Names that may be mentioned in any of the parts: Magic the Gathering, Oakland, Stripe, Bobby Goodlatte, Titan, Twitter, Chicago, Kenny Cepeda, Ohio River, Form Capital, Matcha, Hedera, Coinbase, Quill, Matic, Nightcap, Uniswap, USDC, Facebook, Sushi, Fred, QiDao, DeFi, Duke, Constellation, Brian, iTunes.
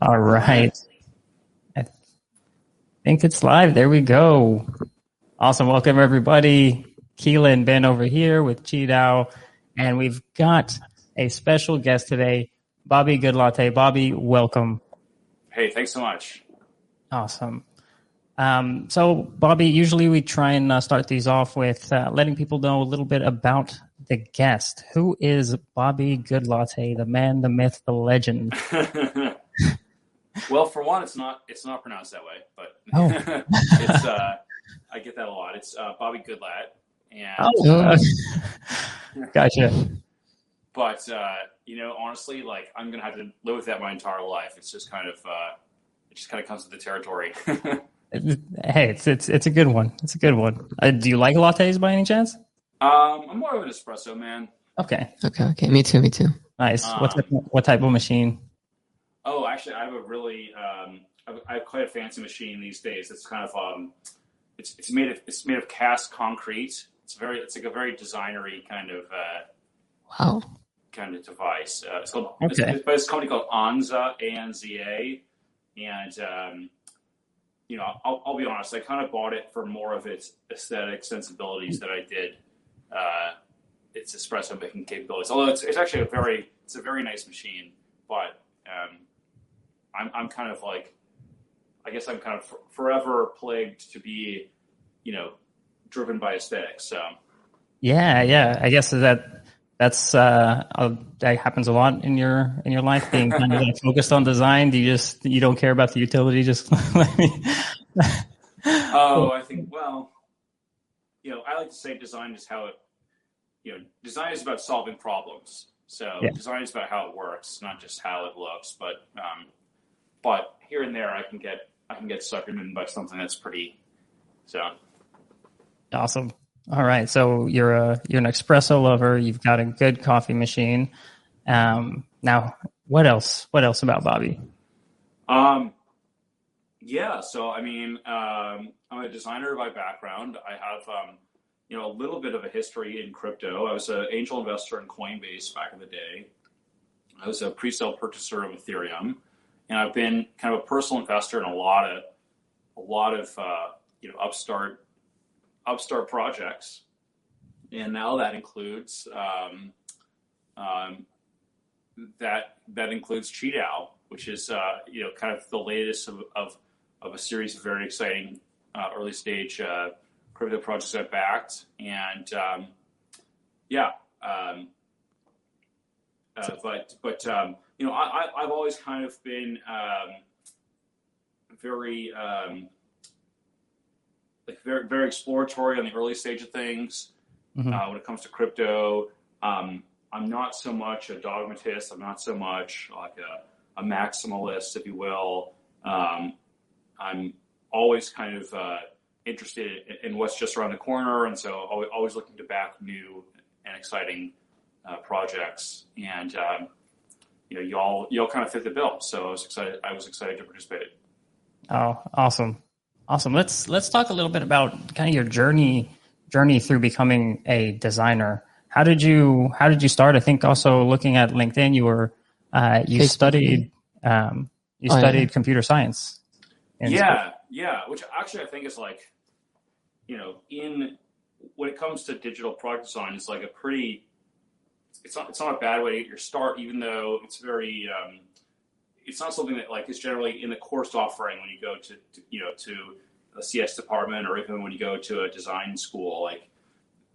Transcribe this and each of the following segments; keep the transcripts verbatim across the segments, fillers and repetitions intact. All right. I th- think it's live. There we go. Awesome. Welcome, everybody. Keelan and Ben over here with QiDao. And we've got a special guest today, Bobby Goodlatte. Bobby, welcome. Hey, thanks so much. Awesome. Um, so, Bobby, usually we try and uh, start these off with uh, letting people know a little bit about the guest. Who is Bobby Goodlatte, the man, the myth, the legend? Well, for one, it's not it's not pronounced that way, but oh. it's uh, I get that a lot. It's uh, Bobby Goodlatte, and oh, uh, gotcha. But uh, you know, honestly, like I'm gonna have to live with that my entire life. It's just kind of uh, it just kind of comes with the territory. Hey, it's it's it's a good one. It's a good one. Uh, do you like lattes by any chance? Um, I'm more of an espresso man. Okay. Okay. Okay. Me too. Me too. Nice. Um, what type, what type of machine? Oh, actually, I have a really, um, I have quite a fancy machine these days. It's kind of, um, it's it's made of it's made of cast concrete. It's very, it's like a very designery kind of, uh, wow, kind of device. Uh, it's called, okay. It's, it's a company called Anza, A N Z A, and um. You know, I'll, I'll be honest. I kind of bought it for more of its aesthetic sensibilities than I did uh, its espresso making capabilities. Although it's, it's actually a very, it's a very nice machine. But um, I'm, I'm kind of like, I guess I'm kind of f- forever plagued to be, you know, driven by aesthetics. So. Yeah, yeah. I guess that that's uh, that happens a lot in your in your life. Being kind of like focused on design, do you just you don't care about the utility? Just let me. Oh, I think, well, you know, I like to say design is how it, you know, design is about solving problems. So yeah. Design is about how it works, not just how it looks. But um, but here and there, I can get I can get suckered in by something that's pretty. So awesome. All right, so you're a you're an espresso lover. You've got a good coffee machine. Um, now, what else? What else about Bobby? Um, yeah. So, I mean, um, I'm a designer by background. I have, um, you know, a little bit of a history in crypto. I was an angel investor in Coinbase back in the day. I was a pre-sale purchaser of Ethereum, and I've been kind of a personal investor in a lot of a lot of uh, you know upstart. upstart projects. And now that includes, um, um, that, that includes QiDao, which is, uh, you know, kind of the latest of, of, of a series of very exciting, uh, early stage, uh, crypto projects I've backed. And, um, yeah. Um, uh, but, but, um, you know, I, I've always kind of been, um, very, um, Like very, very exploratory on the early stage of things. Mm-hmm. Uh, when it comes to crypto, um, I'm not so much a dogmatist. I'm not so much like a, a maximalist, if you will. Um, I'm always kind of uh, interested in, in what's just around the corner, and so always, always looking to back new and exciting uh, projects. And um, you know, y'all y'all kind of fit the bill, so I was excited. I was excited to participate. Oh, awesome. Awesome. Let's let's talk a little bit about kind of your journey journey through becoming a designer. How did you how did you start? I think also looking at LinkedIn, you were uh, you Facebook. studied um, you oh, studied yeah. computer science. Yeah, yeah. Which actually I think is like, you know, in when it comes to digital product design, it's like a pretty it's not it's not a bad way to get your start, even though it's very. Um, It's not something that like is generally in the course offering when you go to, to you know to a C S department or even when you go to a design school. Like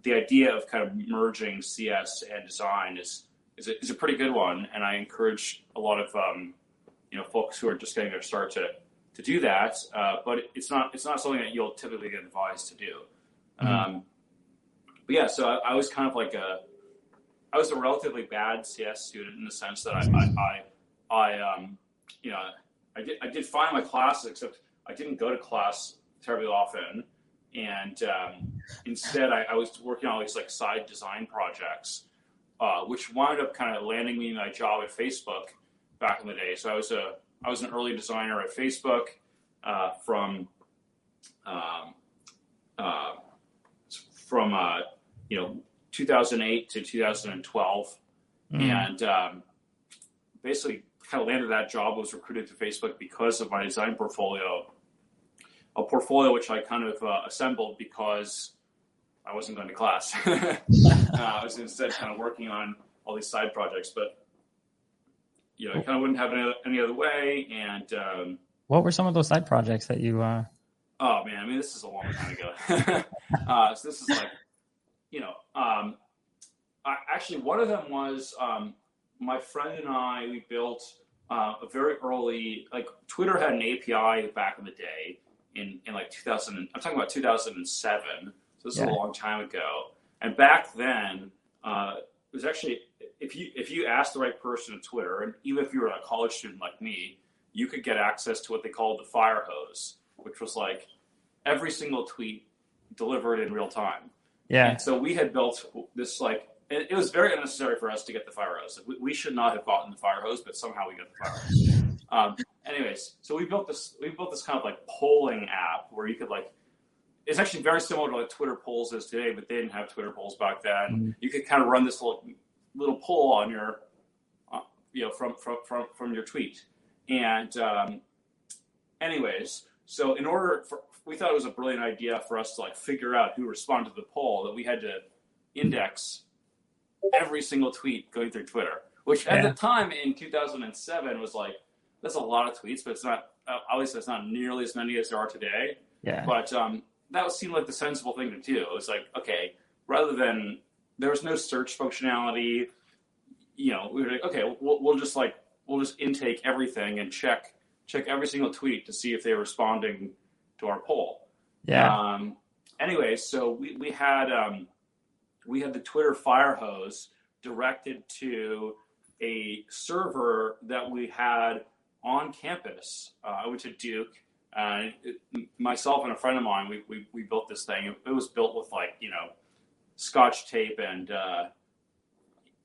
the idea of kind of merging C S and design is is a, is a pretty good one, and I encourage a lot of um, you know folks who are just getting their start to to do that. Uh, but it's not it's not something that you'll typically get advised to do. Mm-hmm. Um, but yeah, so I, I was kind of like a I was a relatively bad C S student in the sense that I I I, I um. You know, I did. I did fine my classes, except I didn't go to class terribly often, and um, instead I, I was working on all these like side design projects, uh, which wound up kind of landing me my job at Facebook back in the day. So I was a I was an early designer at Facebook uh, from um, uh, from uh, you know two thousand eight to two thousand twelve, mm. and. Um, basically kind of landed that job, was recruited to Facebook because of my design portfolio, a portfolio which I kind of uh, assembled because I wasn't going to class. uh, I was instead kind of working on all these side projects, but you know, I kind of wouldn't have any other, any other way. And um, what were some of those side projects that you? Uh... Oh man, I mean, this is a long time ago. uh, so this is like, you know, um, I, actually one of them was um, my friend and I. We built uh, a very early, like Twitter had an A P I back in the day in in like two thousand. I'm talking about two thousand seven. So this yeah. is a long time ago. And back then, uh, it was actually. If you if you asked the right person on Twitter, and even if you were a college student like me, you could get access to what they called the fire hose, which was like every single tweet delivered in real time. Yeah. And so we had built this like, and it was very unnecessary for us to get the fire hose. We, we should not have gotten the fire hose, but somehow we got the fire hose. Um, anyways, so we built this we built this kind of like polling app where you could like. It's actually very similar to like Twitter polls is today, but they didn't have Twitter polls back then. Mm-hmm. You could kind of run this little. little poll on your, uh, you know, from, from, from, from your tweet. And um, anyways, so in order for, we thought it was a brilliant idea for us to like figure out who responded to the poll that we had to index every single tweet going through Twitter, which yeah. at the time in two thousand seven was like, that's a lot of tweets, but it's not, obviously it's not nearly as many as there are today. Yeah. But um, that seemed like the sensible thing to do. It was like, okay, rather than, there was no search functionality. You know, we were like, okay, we'll, we'll just like, we'll just intake everything and check, check every single tweet to see if they're responding to our poll. Yeah. Um, anyway, so we, we had, um, we had the Twitter fire hose directed to a server that we had on campus. Uh, I went to Duke, uh, it, myself and a friend of mine, we, we, we built this thing. It, it was built with like, you know, Scotch tape and uh,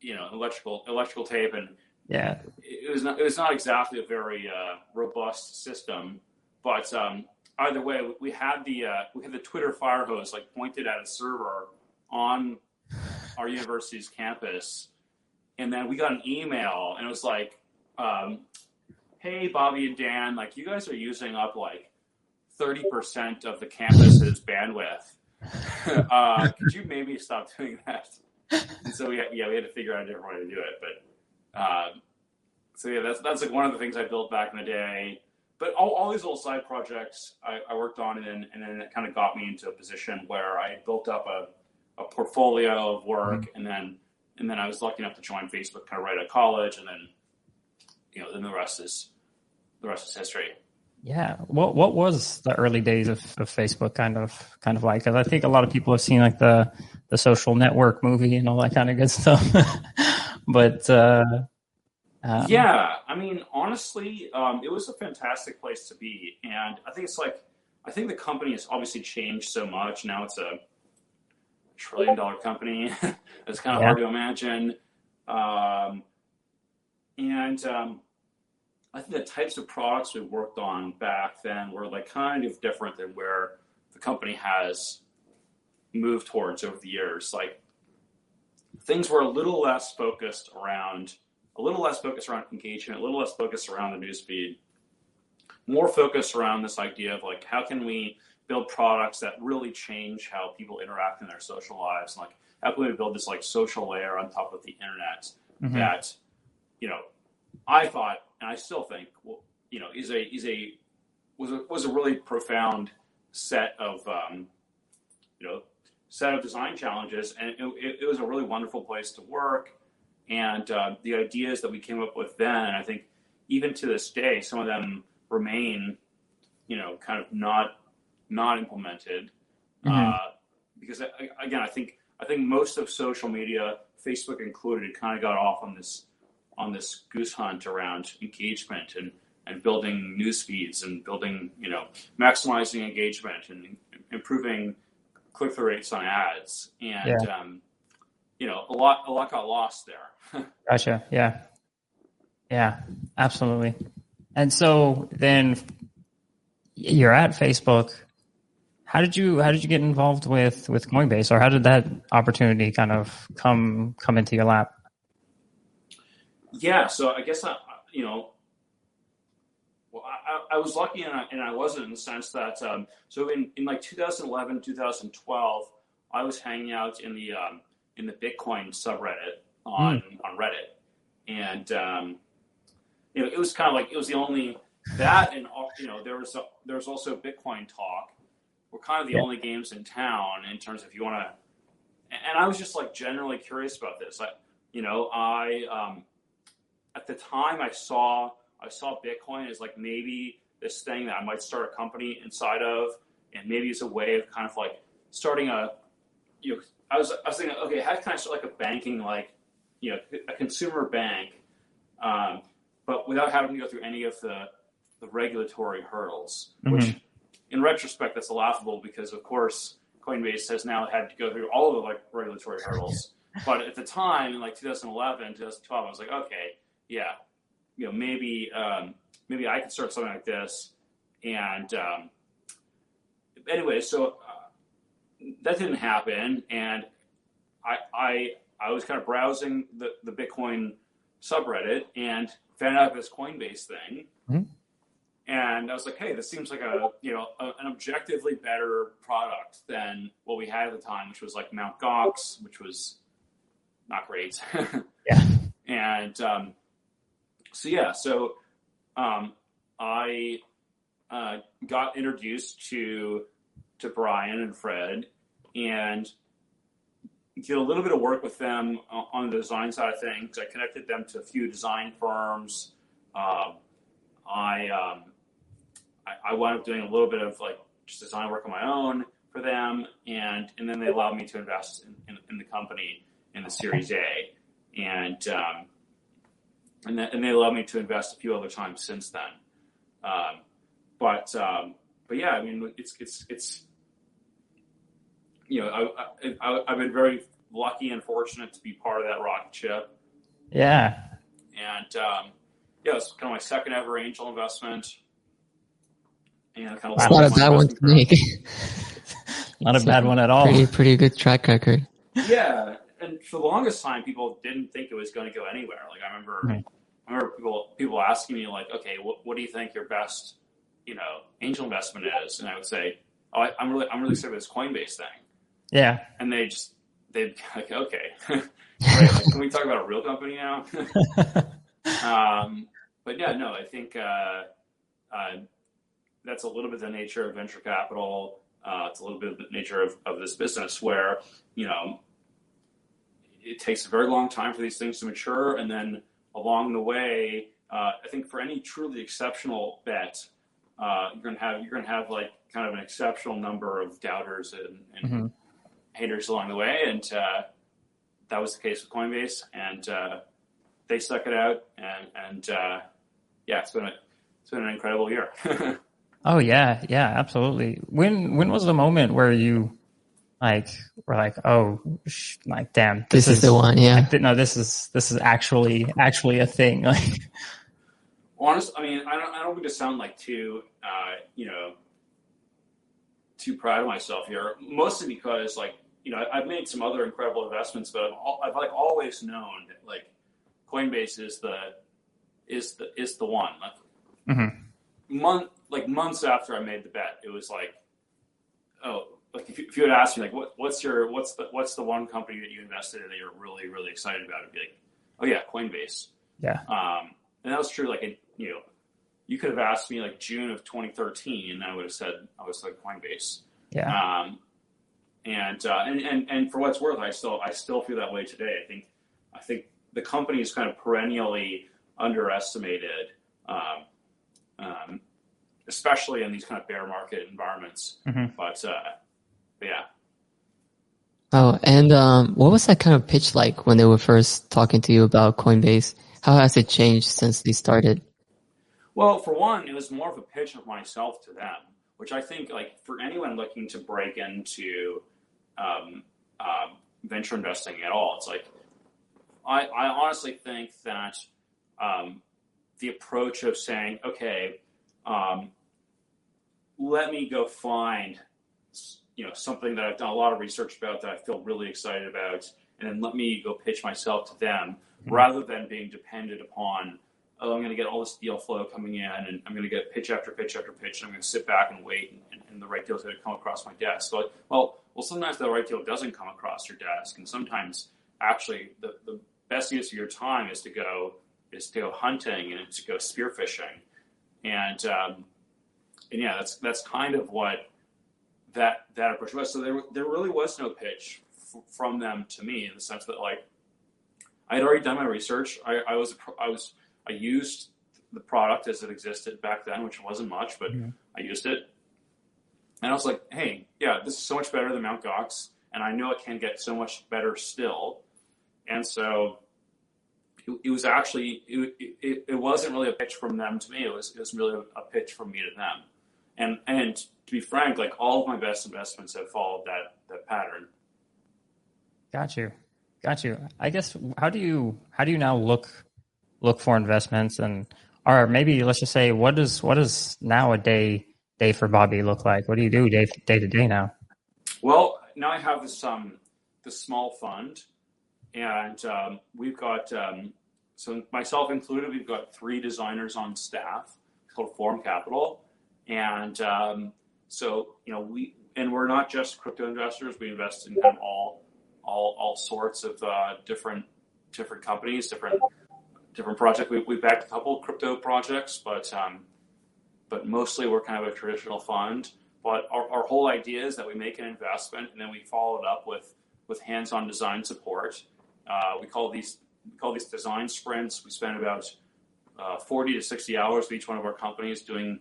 you know electrical electrical tape, and yeah, it was not it was not exactly a very uh, robust system, but um, either way, we had the uh, we had the Twitter fire hose like pointed at a server on our university's campus, and then we got an email and it was like, um, "Hey Bobby and Dan, like you guys are using up like thirty percent of the campus's bandwidth." uh, could you maybe stop doing that? And so we, yeah, we had to figure out a different way to do it. But uh, so yeah, that's that's like one of the things I built back in the day. But all, all these little side projects I, I worked on, and then and then it kind of got me into a position where I built up a, a portfolio of work, and then and then I was lucky enough to join Facebook kind of right at college, and then you know then the rest is the rest is history. Yeah. What what was the early days of, of Facebook kind of kind of like? Because I think a lot of people have seen like the, the social network movie and all that kind of good stuff. but uh, um, yeah, I mean, honestly, um, it was a fantastic place to be. And I think it's like I think the company has obviously changed so much. Now it's a trillion dollar company. It's kind of yeah. hard to imagine. Um, and um I think the types of products we worked on back then were like kind of different than where the company has moved towards over the years. Like things were a little less focused around, a little less focused around engagement, a little less focused around the newsfeed, more focused around this idea of like, how can we build products that really change how people interact in their social lives? Like how can we build this like social layer on top of the internet mm-hmm. that, you know, I thought, and I still think, well, you know, is a is a was a, was a really profound set of um, you know set of design challenges, and it, it was a really wonderful place to work. And uh, the ideas that we came up with then, I think, even to this day, some of them remain, you know, kind of not not implemented, mm-hmm. uh, because again, I think I think most of social media, Facebook included, kind of got off on this. on this goose hunt around engagement and, and building news feeds and building, you know, maximizing engagement and improving click-through rates on ads. And, yeah. um, you know, a lot, a lot got lost there. Gotcha. Yeah. Yeah, absolutely. And so then you're at Facebook. How did you, how did you get involved with, with Coinbase, or how did that opportunity kind of come, come into your lap? Yeah, so I guess I, you know, well, I, I was lucky and I, and I wasn't, in the sense that um, so in, in like two thousand eleven, two thousand twelve, I was hanging out in the um, in the Bitcoin subreddit on mm. on Reddit, and um, you know, it was kind of like it was the only that and you know there was a, there was also Bitcoin Talk. We're kind of the yeah. only games in town in terms of if you want to. And I was just like generally curious about this. I, you know, I um, at the time I saw. I saw Bitcoin as like maybe this thing that I might start a company inside of, and maybe it's a way of kind of like starting a, you know, I was I was thinking, okay, how can I start like a banking, like, you know, a consumer bank, um, but without having to go through any of the, the regulatory hurdles, mm-hmm. which in retrospect, that's laughable because of course Coinbase has now had to go through all of the like regulatory hurdles. But at the time in like two thousand eleven, two thousand twelve, I was like, okay, yeah. You know, maybe um, maybe I could start something like this, and um, anyway, so uh, that didn't happen, and I I I was kind of browsing the, the Bitcoin subreddit and found out this Coinbase thing, mm-hmm. and I was like, hey, this seems like a you know a, an objectively better product than what we had at the time, which was like Mount. Gox, which was not great, yeah, and. Um, So yeah, so um, I uh, got introduced to to Brian and Fred, and did a little bit of work with them on the design side of things. I connected them to a few design firms. Uh, I, um, I I wound up doing a little bit of like just design work on my own for them, and and then they allowed me to invest in, in, in the company in the Series A, and. Um, And, that, and they allowed me to invest a few other times since then, um, but um, but yeah, I mean, it's it's it's you know I, I I've been very lucky and fortunate to be part of that rocket ship. Yeah, and um, yeah, it's kind of my second ever angel investment, and I kind of not a bad one to make. Not a bad one at all. Pretty pretty good track record. Yeah. And for the longest time, people didn't think it was going to go anywhere. Like I remember, right. I remember people people asking me like, "Okay, what, what do you think your best, you know, angel investment is?" And I would say, "Oh, I, I'm really, I'm really excited about this Coinbase thing." Yeah. And they just they'd be like, "Okay, right, like, can we talk about a real company now?" um, but yeah, no, I think uh, uh, that's a little bit the nature of venture capital. Uh, it's a little bit of the nature of, of this business where you know. It takes a very long time for these things to mature. And then along the way, uh, I think for any truly exceptional bet, uh, you're going to have, you're going to have like kind of an exceptional number of doubters and, and mm-hmm. haters along the way. And, uh, that was the case with Coinbase, and, uh, they stuck it out, and, and, uh, yeah, it's been, a, it's been an incredible year. Oh yeah. Yeah, absolutely. When, when was the moment where you, Like we're like, oh, sh- like damn, this, this is, is the one. Yeah, like, no, this is this is actually actually a thing. Like, honest, I mean, I don't, I don't mean to sound like too, uh, you know, too proud of myself here. Mostly because, like, you know, I've made some other incredible investments, but I've, all, I've like always known that like Coinbase is the is the is the one. Like, mm-hmm. month like months after I made the bet, it was like, oh. Like if you, if you had asked me like what what's your what's the what's the one company that you invested in that you're really really excited about, it'd be like, oh yeah, Coinbase. Yeah. Um, and that was true. Like in, you know, you could have asked me like June of twenty thirteen, and I would have said I was like Coinbase. Yeah. Um, and uh, and and and for what's worth, I still I still feel that way today. I think I think the company is kind of perennially underestimated. Um, um, especially in these kind of bear market environments, mm-hmm. but. Uh, Yeah. Oh, and um, what was that kind of pitch like when they were first talking to you about Coinbase? How has it changed since they started? Well, for one, it was more of a pitch of myself to them, which I think, like, for anyone looking to break into um, uh, venture investing at all, it's like, I, I honestly think that um, the approach of saying, okay, um, let me go find... you know, something that I've done a lot of research about that I feel really excited about, and then let me go pitch myself to them, mm-hmm. rather than being dependent upon, oh, I'm going to get all this deal flow coming in, and I'm going to get pitch after pitch after pitch, and I'm going to sit back and wait, and, and, and the right deal is going to come across my desk. So, like, well, well, sometimes the right deal doesn't come across your desk, and sometimes actually the, the best use of your time is to go is to go hunting and to go spearfishing, and um, and yeah, that's that's kind of what that that approach was. So there there really was no pitch f- from them to me, in the sense that, like, I had already done my research. I, I was I was. I used the product as it existed back then, which wasn't much, but yeah. I used it. And I was like, hey, yeah, this is so much better than Mount. Gox, and I know it can get so much better still. And so it, it was actually, it, it, it wasn't really a pitch from them to me. It was, it was really a pitch from me to them. And and to be frank, like, all of my best investments have followed that, that pattern. Got you. Got you. I guess, how do you, how do you now look... look for investments, and or maybe let's just say, what does what does now a day day for Bobby look like? What do you do day day to day now? Well, now I have this um this small fund, and um, we've got um, so myself included, we've got three designers on staff called Form Capital, and um, so you know we and we're not just crypto investors. We invest in kind of all all all sorts of uh, different different companies, different. Different project. We we backed a couple of crypto projects, but um, but mostly we're kind of a traditional fund. But our, our whole idea is that we make an investment and then we follow it up with, with hands-on design support. Uh, we call these we call these design sprints. We spend about uh, forty to sixty hours with each one of our companies doing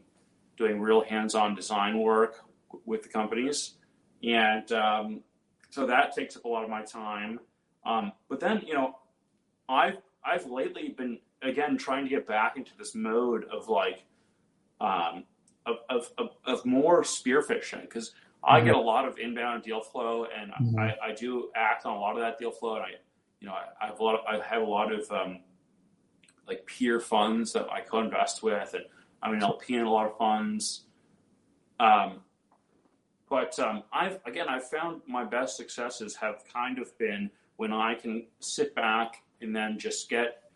doing real hands-on design work with the companies, and um, so that takes up a lot of my time. Um, but then you know I've I've lately been, again, trying to get back into this mode of like, um, of, of, of, of more spearfishing, because I get a lot of inbound deal flow, and mm-hmm. I, I do act on a lot of that deal flow. And I, you know, I, I have a lot of, I have a lot of, um, like peer funds that I co-invest with, and I'm an L P in a lot of funds. Um, but, um, I've, again, I've found my best successes have kind of been when I can sit back and then just get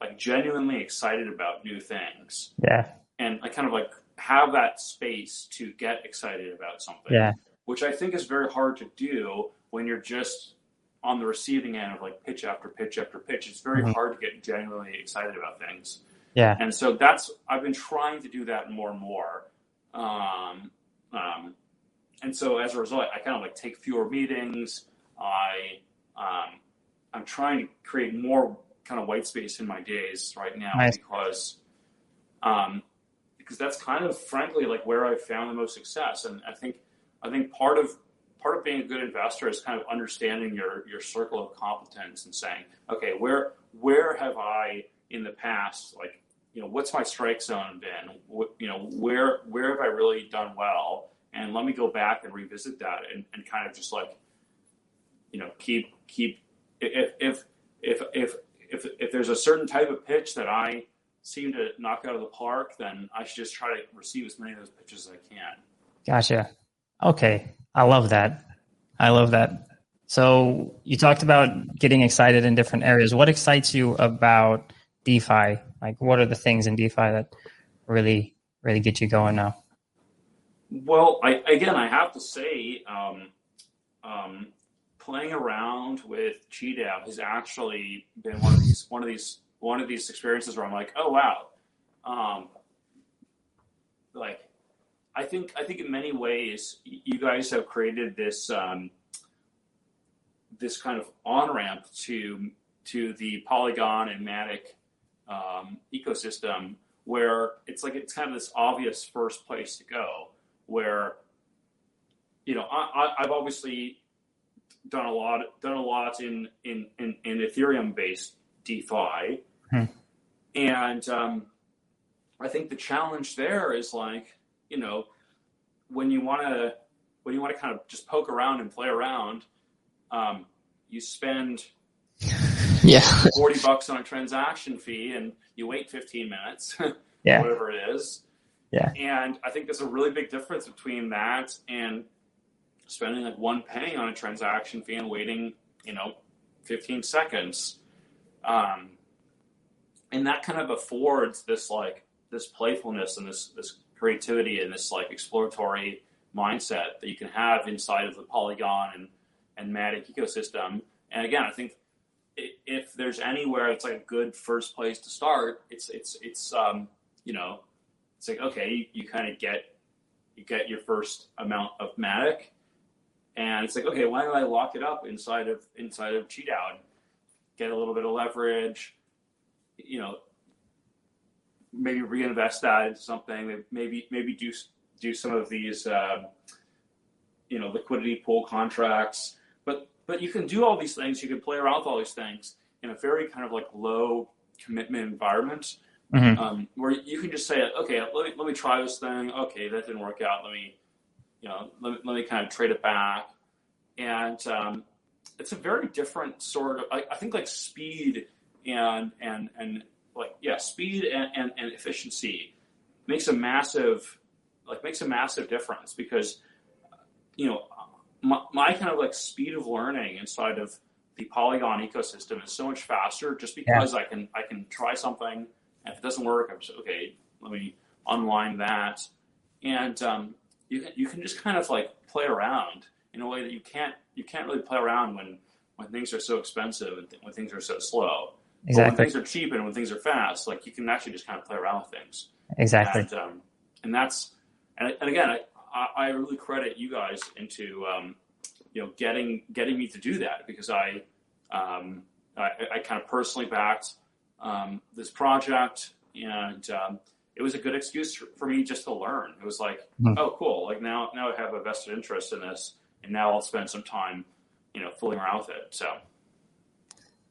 like genuinely excited about new things. Yeah. And I kind of like have that space to get excited about something, yeah. which I think is very hard to do when you're just on the receiving end of like pitch after pitch after pitch. It's very mm-hmm. hard to get genuinely excited about things. Yeah. And so that's, I've been trying to do that more and more. Um, um, and so as a result, I kind of like take fewer meetings. I, um, I'm trying to create more kind of white space in my days right now nice. because, um, because that's kind of frankly like where I've found the most success. And I think, I think part of, part of being a good investor is kind of understanding your, your circle of competence and saying, okay, where, where have I in the past, like, you know, what's my strike zone been? What, you know, where, where have I really done well? And let me go back and revisit that and, and kind of just like, you know, keep, keep, If if if if if if there's a certain type of pitch that I seem to knock out of the park, then I should just try to receive as many of those pitches as I can. Gotcha. Okay, I love that. I love that. So you talked about getting excited in different areas. What excites you about DeFi? Like, what are the things in DeFi that really really get you going now? Well, I, again, I have to say. Um, um, Playing around with QiDao has actually been one of these one of these one of these experiences where I'm like, oh wow, um, like I think I think in many ways you guys have created this um, this kind of on-ramp to to the Polygon and Matic um, ecosystem, where it's like it's kind of this obvious first place to go. Where you know I, I, I've obviously done a lot, done a lot in, in, in, in Ethereum based DeFi. Hmm. And, um, I think the challenge there is like, you know, when you want to, when you want to kind of just poke around and play around, um, you spend yeah. forty bucks on a transaction fee and you wait fifteen minutes, yeah. whatever it is. Yeah. And I think there's a really big difference between that and spending like one penny on a transaction fee and waiting, you know, fifteen seconds. Um, and that kind of affords this, like, this playfulness and this, this creativity and this, like, exploratory mindset that you can have inside of the Polygon and, and Matic ecosystem. And again, I think if there's anywhere it's like a good first place to start, it's, it's, it's, um, you know, it's like, okay, you, you kind of get, you get your first amount of Matic, and it's like, okay, why don't I lock it up inside of, inside of QiDao and get a little bit of leverage, you know, maybe reinvest that into something, maybe, maybe do, do some of these, um, you know, liquidity pool contracts, but, but you can do all these things. You can play around with all these things in a very kind of like low commitment environment, mm-hmm. um, where you can just say, okay, let me, let me try this thing. Okay, that didn't work out. Let me, you know, let me, let me kind of trade it back. And um, it's a very different sort of, I, I think like speed and, and, and like, yeah, speed and, and, and efficiency makes a massive, like makes a massive difference because, you know, My, my kind of like speed of learning inside of the Polygon ecosystem is so much faster just because yeah. I can, I can try something, and if it doesn't work, I'm just, okay, let me unwind that. And, um, you can, you can just kind of like play around in a way that you can't, you can't really play around when, when things are so expensive and th- when things are so slow. Exactly. But when things are cheap and when things are fast, like you can actually just kind of play around with things. Exactly. And, um, and that's, and, and again, I, I really credit you guys into, um, you know, getting, getting me to do that because I, um, I, I kind of personally backed, um, this project, and, um, it was a good excuse for me just to learn. It was like, mm-hmm. oh, cool. Like now, now I have a vested interest in this, and now I'll spend some time, you know, fooling around with it. So,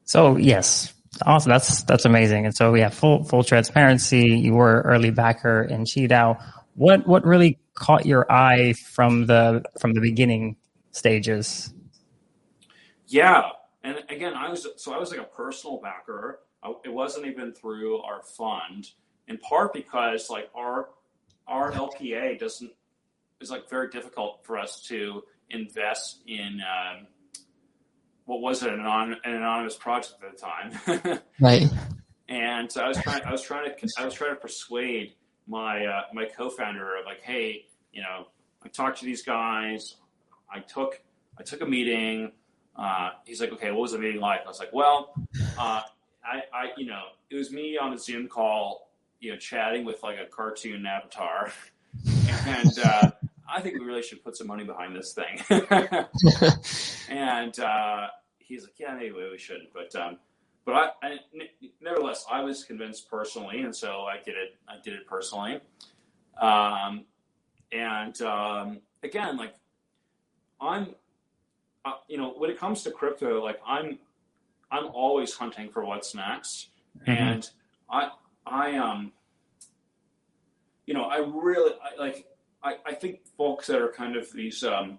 so yes. Awesome. That's, that's amazing. And so we have full, full transparency. You were early backer in QiDao. What, what really caught your eye from the from the beginning stages? Yeah, and again, I was so I was like a personal backer. I, it wasn't even through our fund, in part because like our our L P A doesn't is like very difficult for us to invest in um, what was it an, anon, an anonymous project at the time, right? And so I was trying I was trying to I was trying to persuade my uh, my co-founder of like, hey, you know, I talked to these guys. I took I took a meeting. Uh, he's like, okay, what was the meeting like? I was like, well, uh, I, I you know, it was me on a Zoom call, you know, chatting with like a cartoon avatar, and uh, I think we really should put some money behind this thing. And uh, he's like, yeah, maybe we shouldn't, but. Um, But I, I, nevertheless, I was convinced personally, and so I did it. I did it personally, um, and um, again, like I'm, uh, you know, when it comes to crypto, like I'm, I'm always hunting for what's next, mm-hmm. and I, I um, you know, I really I, like. I, I think folks that are kind of these, um,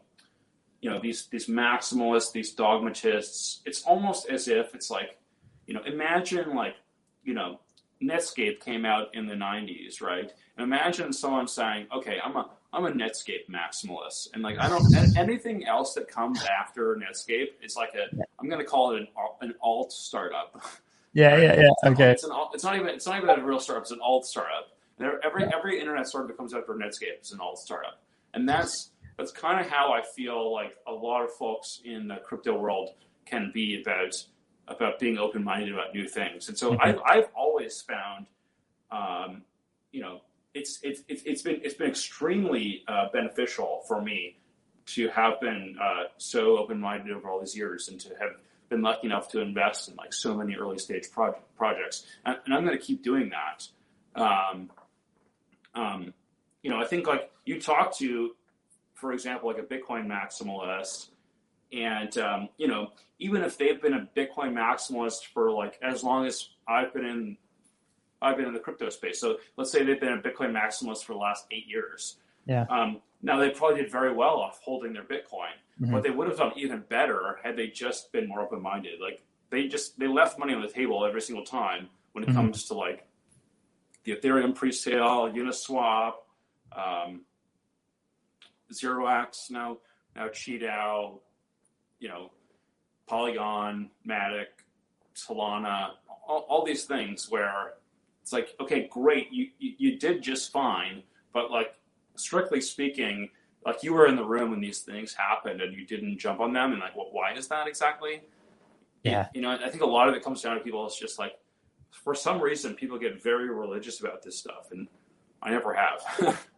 you know, these these maximalists, these dogmatists. It's almost as if it's like. You know, imagine like, you know, Netscape came out in the nineties, right? And imagine someone saying, okay, I'm a, I'm a Netscape maximalist. And like, I don't, anything else that comes after Netscape is like a, I'm going to call it an, an alt startup. Yeah. Right? Yeah. Yeah. Okay. It's an, it's not even, it's not even a real startup. It's an alt startup. And every, yeah. every internet startup that comes after Netscape is an alt startup. And that's, that's kind of how I feel like a lot of folks in the crypto world can be about about being open-minded about new things. And so mm-hmm. I've, I've always found, um, you know, it's, it's, it's been, it's been extremely uh, beneficial for me to have been uh, so open-minded over all these years and to have been lucky enough to invest in like so many early stage project, projects. And, and I'm going to keep doing that. Um, um, you know, I think like you talk to, for example, like a Bitcoin maximalist, and, um, you know, even if they've been a Bitcoin maximalist for like, as long as I've been in, I've been in the crypto space. So let's say they've been a Bitcoin maximalist for the last eight years. Yeah. Um, now they probably did very well off holding their Bitcoin, mm-hmm. but they would have done even better had they just been more open-minded. Like they just, they left money on the table every single time when it mm-hmm. comes to like the Ethereum presale, Uniswap, um, zero x, now, now QiDao, you know, Polygon, Matic, Solana, all, all these things where it's like, okay, great, you, you you did just fine, but like strictly speaking, like you were in the room when these things happened and you didn't jump on them, and like, well, why is that exactly? Yeah, you know, I think a lot of it comes down to people. It's just like, for some reason, people get very religious about this stuff, and I never have.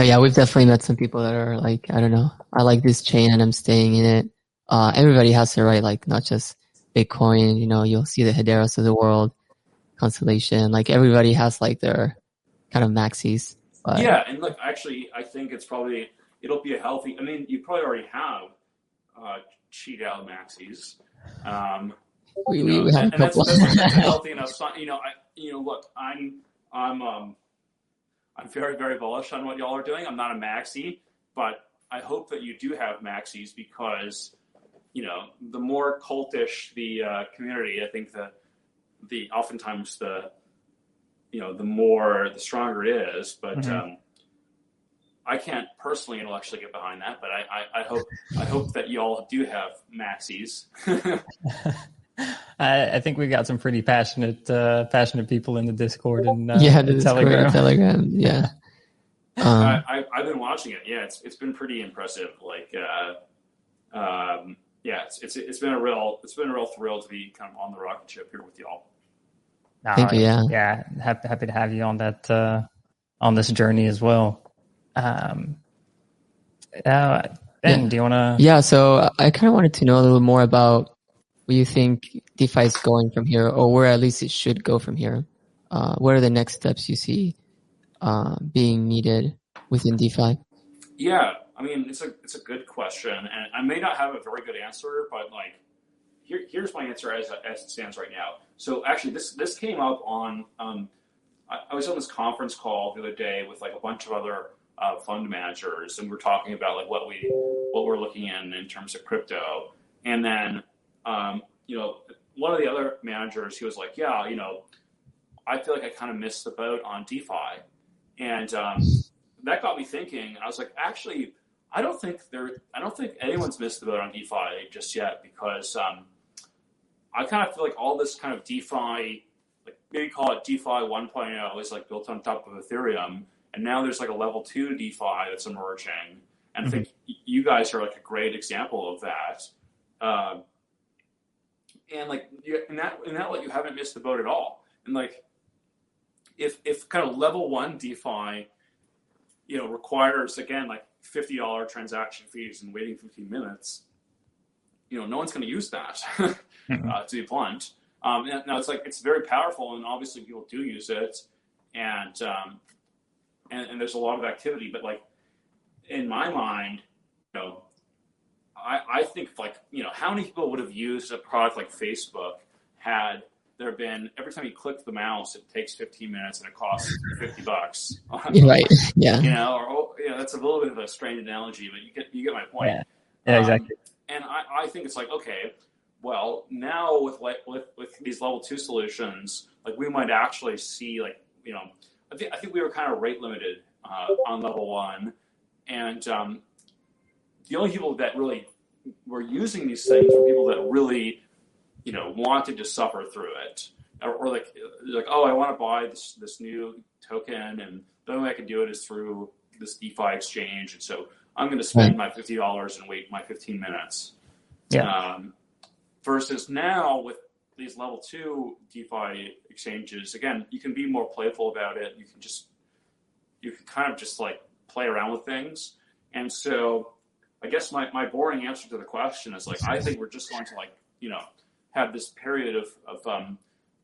Yeah, we've definitely met some people that are like, I don't know, I like this chain and I'm staying in it. Uh, everybody has to, right? Like, not just Bitcoin, you know, you'll see the Hederas of the world, Constellation, like everybody has like their kind of maxis. But... Yeah, and look, actually, I think it's probably, it'll be a healthy, I mean, you probably already have uh, QiDao maxis. Um, we, you know, we have and, a couple. And that's, that's healthy enough, you know, I, you know, look, I'm, I'm, um, I'm very, very bullish on what y'all are doing. I'm not a maxi, but I hope that you do have maxis because, you know, the more cultish the uh, community, I think that the oftentimes the, you know, the more, the stronger it is. But mm-hmm. um, I can't personally intellectually get behind that, but I, I, I hope I hope that y'all do have maxis. I, I think we got some pretty passionate, uh, passionate people in the Discord and uh, yeah, the Discord, Telegram. Telegram, yeah. Um, I, I, I've been watching it. Yeah, it's it's been pretty impressive. Like, uh, um, yeah, it's, it's it's been a real it's been a real thrill to be kind of on the rocket ship here with y'all. No, Thank you. Yeah, yeah, happy, happy to have you on that uh, on this journey as well. Um, uh, Ben, yeah. do you want to? Yeah, so I kind of wanted to know a little more about. Where you think DeFi is going from here, or where at least it should go from here? Uh, what are the next steps you see uh, being needed within DeFi? Yeah, I mean it's a it's a good question, and I may not have a very good answer, but like here here's my answer as as it stands right now. So actually, this this came up on um, I, I was on this conference call the other day with like a bunch of other uh, fund managers, and we were talking about like what we what we're looking in in terms of crypto, and then. Um, you know, one of the other managers, he was like, yeah, you know, I feel like I kind of missed the boat on DeFi. And, um, that got me thinking, I was like, actually, I don't think there, I don't think anyone's missed the boat on DeFi just yet, because, um, I kind of feel like all this kind of DeFi, like maybe call it DeFi one point oh is like built on top of Ethereum. And now there's like a level two DeFi that's emerging. And mm-hmm. I think you guys are like a great example of that. Um, uh, And like, in that, in that way, you haven't missed the boat at all. And like, if, if kind of level one DeFi, you know, requires again, like fifty dollars transaction fees and waiting fifteen minutes, you know, no one's going to use that uh, to be blunt. Um, now it's like, it's very powerful and obviously people do use it and, um, and, and there's a lot of activity, but like in my mind, you know, I, I think like, you know, how many people would have used a product like Facebook had there been, every time you click the mouse, it takes fifteen minutes and it costs fifty bucks. Right. Yeah. You know, or, you know, that's a little bit of a strange analogy, but you get, you get my point. Yeah, yeah um, exactly. And I, I think it's like, okay, well now with, like, with, with these level two solutions, like we might actually see like, you know, I think, I think we were kind of rate limited uh, on level one and, um, the only people that really were using these things were people that really, you know, wanted to suffer through it, or, or like, like, oh, I want to buy this this new token, and the only way I can do it is through this DeFi exchange, and so I'm going to spend my fifty dollars and wait my fifteen minutes. Yeah. Um, versus now with these level two DeFi exchanges, again, you can be more playful about it. You can just, you can kind of just like play around with things, and so. I guess my, my boring answer to the question is like, I think we're just going to like, you know, have this period of, of um,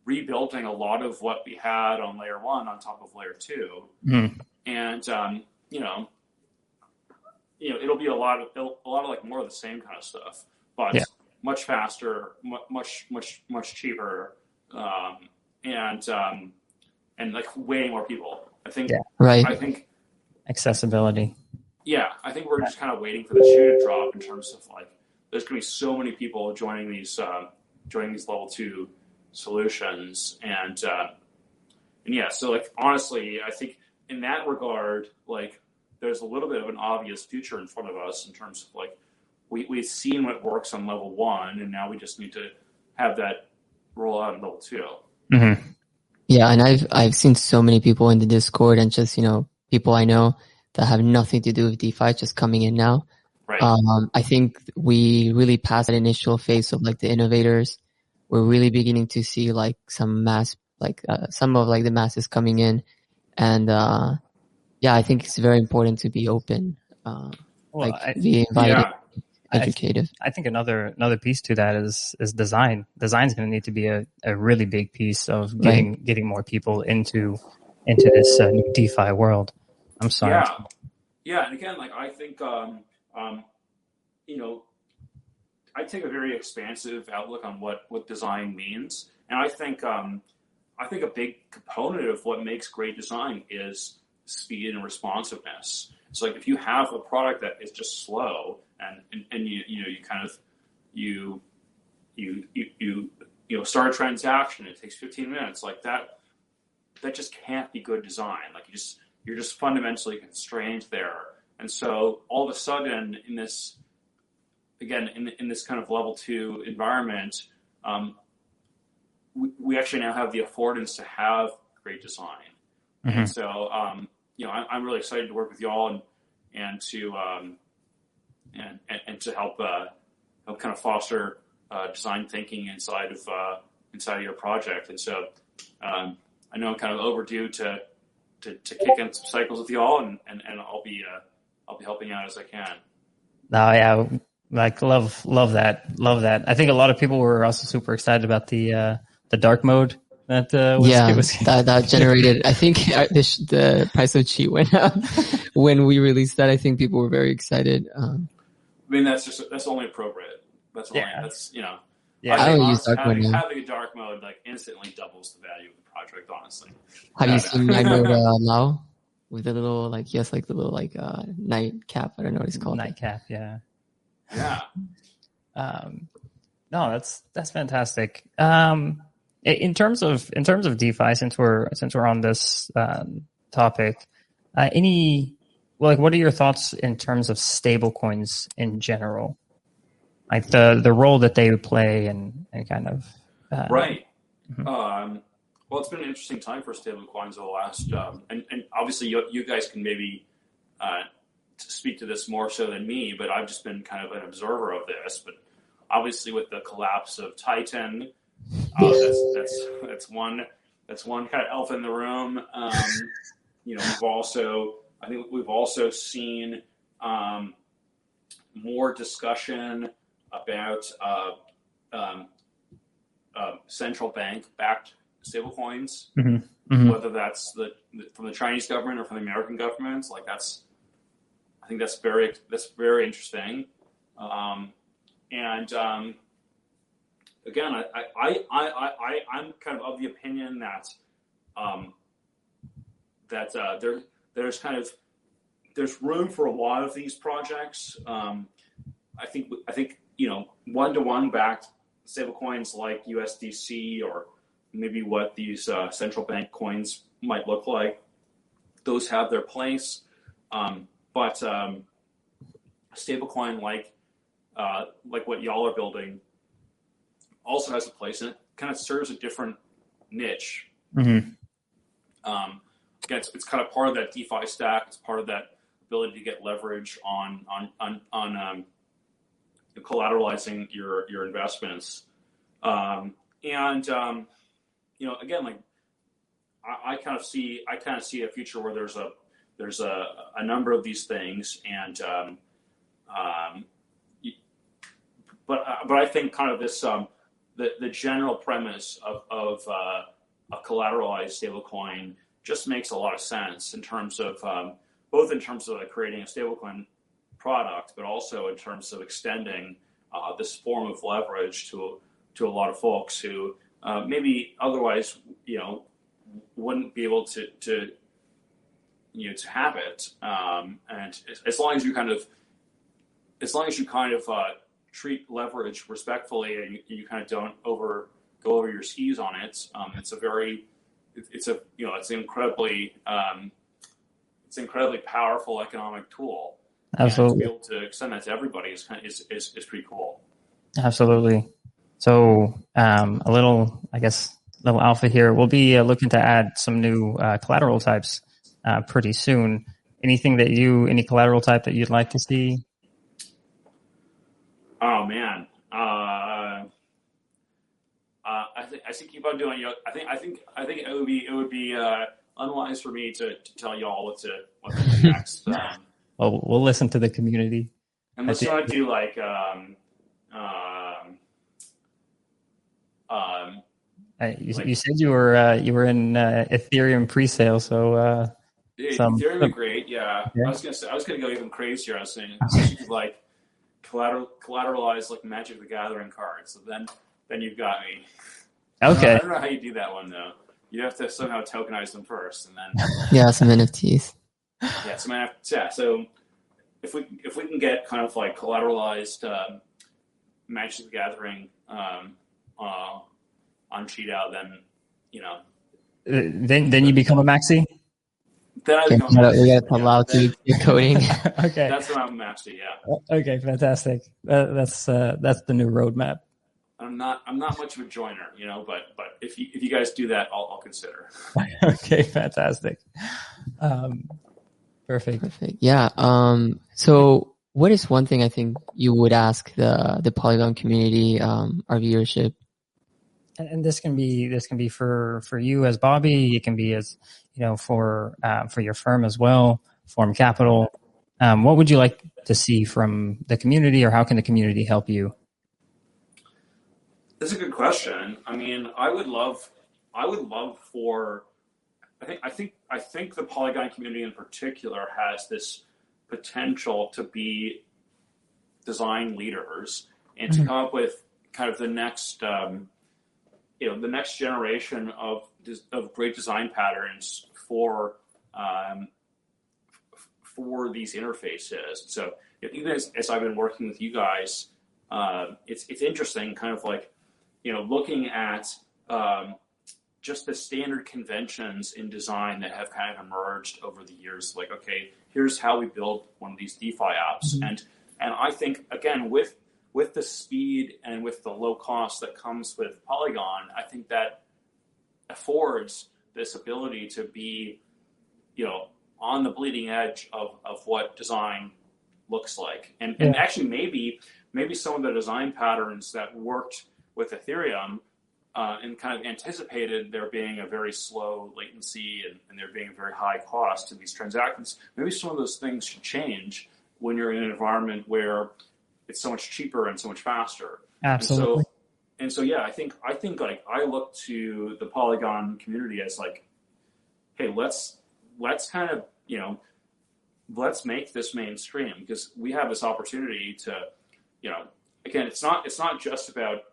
rebuilding a lot of what we had on layer one on top of layer two. Mm. And, um, you know, you know, it'll be a lot of, a lot of like more of the same kind of stuff, but yeah. much faster, much, much, much cheaper. Um, and, um, and like way more people, I think, yeah, right. I think accessibility. Yeah, I think we're just kind of waiting for the shoe to drop in terms of like, there's going to be so many people joining these uh, joining these level two solutions, and uh, and yeah, so like honestly, I think in that regard, like there's a little bit of an obvious future in front of us in terms of like we we've seen what works on level one, and now we just need to have that roll out of L two. Mm-hmm. Yeah, and I've I've seen so many people in the Discord and just, you know, people I know that have nothing to do with DeFi just coming in now. Right. Um, I think we really passed that initial phase of like the innovators. We're really beginning to see like some mass, like uh, some of like the masses coming in, and uh, yeah, I think it's very important to be open, uh, well, like I, be invited, yeah. Educative. I, th- I think another another piece to that is is design. Design's going to need to be a, a really big piece of getting right. getting more people into into this uh, new DeFi world. I'm sorry. Yeah, yeah, and again, like I think. Um, Um, you know, I take a very expansive outlook on what, what design means. And I think um, I think a big component of what makes great design is speed and responsiveness. So like if you have a product that is just slow and, and, and you you know you kind of you you you you you know start a transaction, it takes fifteen minutes, like that that just can't be good design. Like you just you're just fundamentally constrained there. And so all of a sudden in this, again, in, in this kind of level two environment, um, we, we actually now have the affordance to have great design. Mm-hmm. And so, um, you know, I, I'm really excited to work with y'all and, and to, um, and, and, and to help, uh, help kind of foster, uh, design thinking inside of, uh, inside of your project. And so, um, I know I'm kind of overdue to, to, to kick in some cycles with y'all and, and, and I'll be, uh, I'll be helping out as I can. No, yeah, like love, love that, love that. I think a lot of people were also super excited about the uh, the dark mode that uh, was, yeah, was- that, that generated. I think the, the price of cheat went up when we released that. I think people were very excited. Um, I mean, that's just that's only appropriate. That's only, yeah. That's you know. Yeah, I, I don't use dark having, mode. Now. Having a dark mode like instantly doubles the value of the project. Honestly, have yeah, you seen night mode uh, now? With a little, like, yes, like the little, like, uh, nightcap. I don't know what it's called. Nightcap, yeah. Yeah. Um, no, that's, that's fantastic. Um, in terms of, in terms of DeFi, since we're, since we're on this, um, topic, uh, any, well, like, what are your thoughts in terms of stable coins in general? Like the, the role that they play and, and kind of, uh, right. Mm-hmm. Um, Well, it's been an interesting time for stablecoins over the last, um, and, and obviously you, you guys can maybe uh, speak to this more so than me, but I've just been kind of an observer of this. But obviously, with the collapse of Titan, uh, that's that's that's one that's one kind of elephant in the room. Um, you know, we've also I think we've also seen um, more discussion about uh, um, uh, central bank backed. Stablecoins, mm-hmm. mm-hmm. whether that's the, the from the Chinese government or from the American governments, like that's, I think that's very that's very interesting, um, and um, again, I I I I I'm kind of of the opinion that um, that uh, there there's kind of there's room for a lot of these projects. Um, I think I think you know one-to-one backed stablecoins like U S D C or maybe what these uh, central bank coins might look like. Those have their place. Um, but um, a stablecoin like uh, like what y'all are building also has a place, and it kind of serves a different niche. Mm-hmm. Um, again, it's, it's kind of part of that DeFi stack. It's part of that ability to get leverage on on on, on um, collateralizing your, your investments. Um, and... Um, You know, again, like I, I kind of see, I kind of see a future where there's a there's a, a number of these things, and um, um, but uh, but I think kind of this um, the the general premise of of uh, a collateralized stablecoin just makes a lot of sense in terms of um, both in terms of like creating a stablecoin product, but also in terms of extending uh, this form of leverage to to a lot of folks who. Uh, maybe otherwise, you know, wouldn't be able to, to you know, to have it. Um, and as long as you kind of, as long as you kind of uh, treat leverage respectfully and you, you kind of don't over go over your skis on it, um, it's a very, it's a you know, it's an incredibly, um, it's an incredibly powerful economic tool. Absolutely, and to be able to extend that to everybody is kind of, is, is is pretty cool. Absolutely. So um, a little, I guess, little alpha here. We'll be uh, looking to add some new uh, collateral types uh, pretty soon. Anything that you, any collateral type that you'd like to see? Oh man, uh, uh, I think I think keep on doing. You know, I think I think I think it would be it would be uh, unwise for me to, to tell y'all what to what to do next. Um, well, we'll listen to the community. And let's not do like um, um, um. Uh, you, like, you said you were uh, you were in uh, Ethereum pre-sale, so. Uh, Yeah, some, Ethereum would be great. Yeah. yeah, I was gonna say I was gonna go even crazier. I was saying so you could like collateral, collateralize like Magic the Gathering cards. So then, then you've got me. Okay. Uh, I don't know how you do that one though. You have to somehow tokenize them first, and then yeah, some N F Ts. Yeah, some N F Ts. Yeah, so if we if we can get kind of like collateralized um, Magic the Gathering um, uh, on QiDao, then you know. Uh, then then you become a maxi. Then I become yeah, we got to allow yeah, to do coding. Okay, that's what I'm mapped to. Yeah. Okay, fantastic. Uh, that's uh, that's the new roadmap. I'm not I'm not much of a joiner, you know, but but if you if you guys do that, I'll I'll consider. Okay, fantastic. Um, perfect. Perfect. Yeah. Um. So, what is one thing I think you would ask the the Polygon community, um, our viewership? And this can be this can be for, for you as Bobby. It can be as you know for uh, for your firm as well, Form Capital. Um, what would you like to see from the community, or how can the community help you? That's a good question. I mean, I would love I would love for I think I think I think the Polygon community in particular has this potential to be design leaders and to mm-hmm. come up with kind of the next. Um, you know, the next generation of of great design patterns for um, for these interfaces. So even as, as I've been working with you guys, uh, it's it's interesting, kind of like, you know, looking at um, just the standard conventions in design that have kind of emerged over the years. Like, okay, here's how we build one of these DeFi apps, mm-hmm. and and I think again with with the speed and with the low cost that comes with Polygon, I think that affords this ability to be, you know, on the bleeding edge of, of what design looks like. And, yeah. and actually maybe, maybe some of the design patterns that worked with Ethereum uh, and kind of anticipated there being a very slow latency and, and there being a very high cost to these transactions, maybe some of those things should change when you're in an environment where it's so much cheaper and so much faster. Absolutely. And so, and so, yeah, I think, I think like I look to the Polygon community as like, hey, let's, let's kind of, you know, let's make this mainstream because we have this opportunity to, you know, again, it's not, it's not just about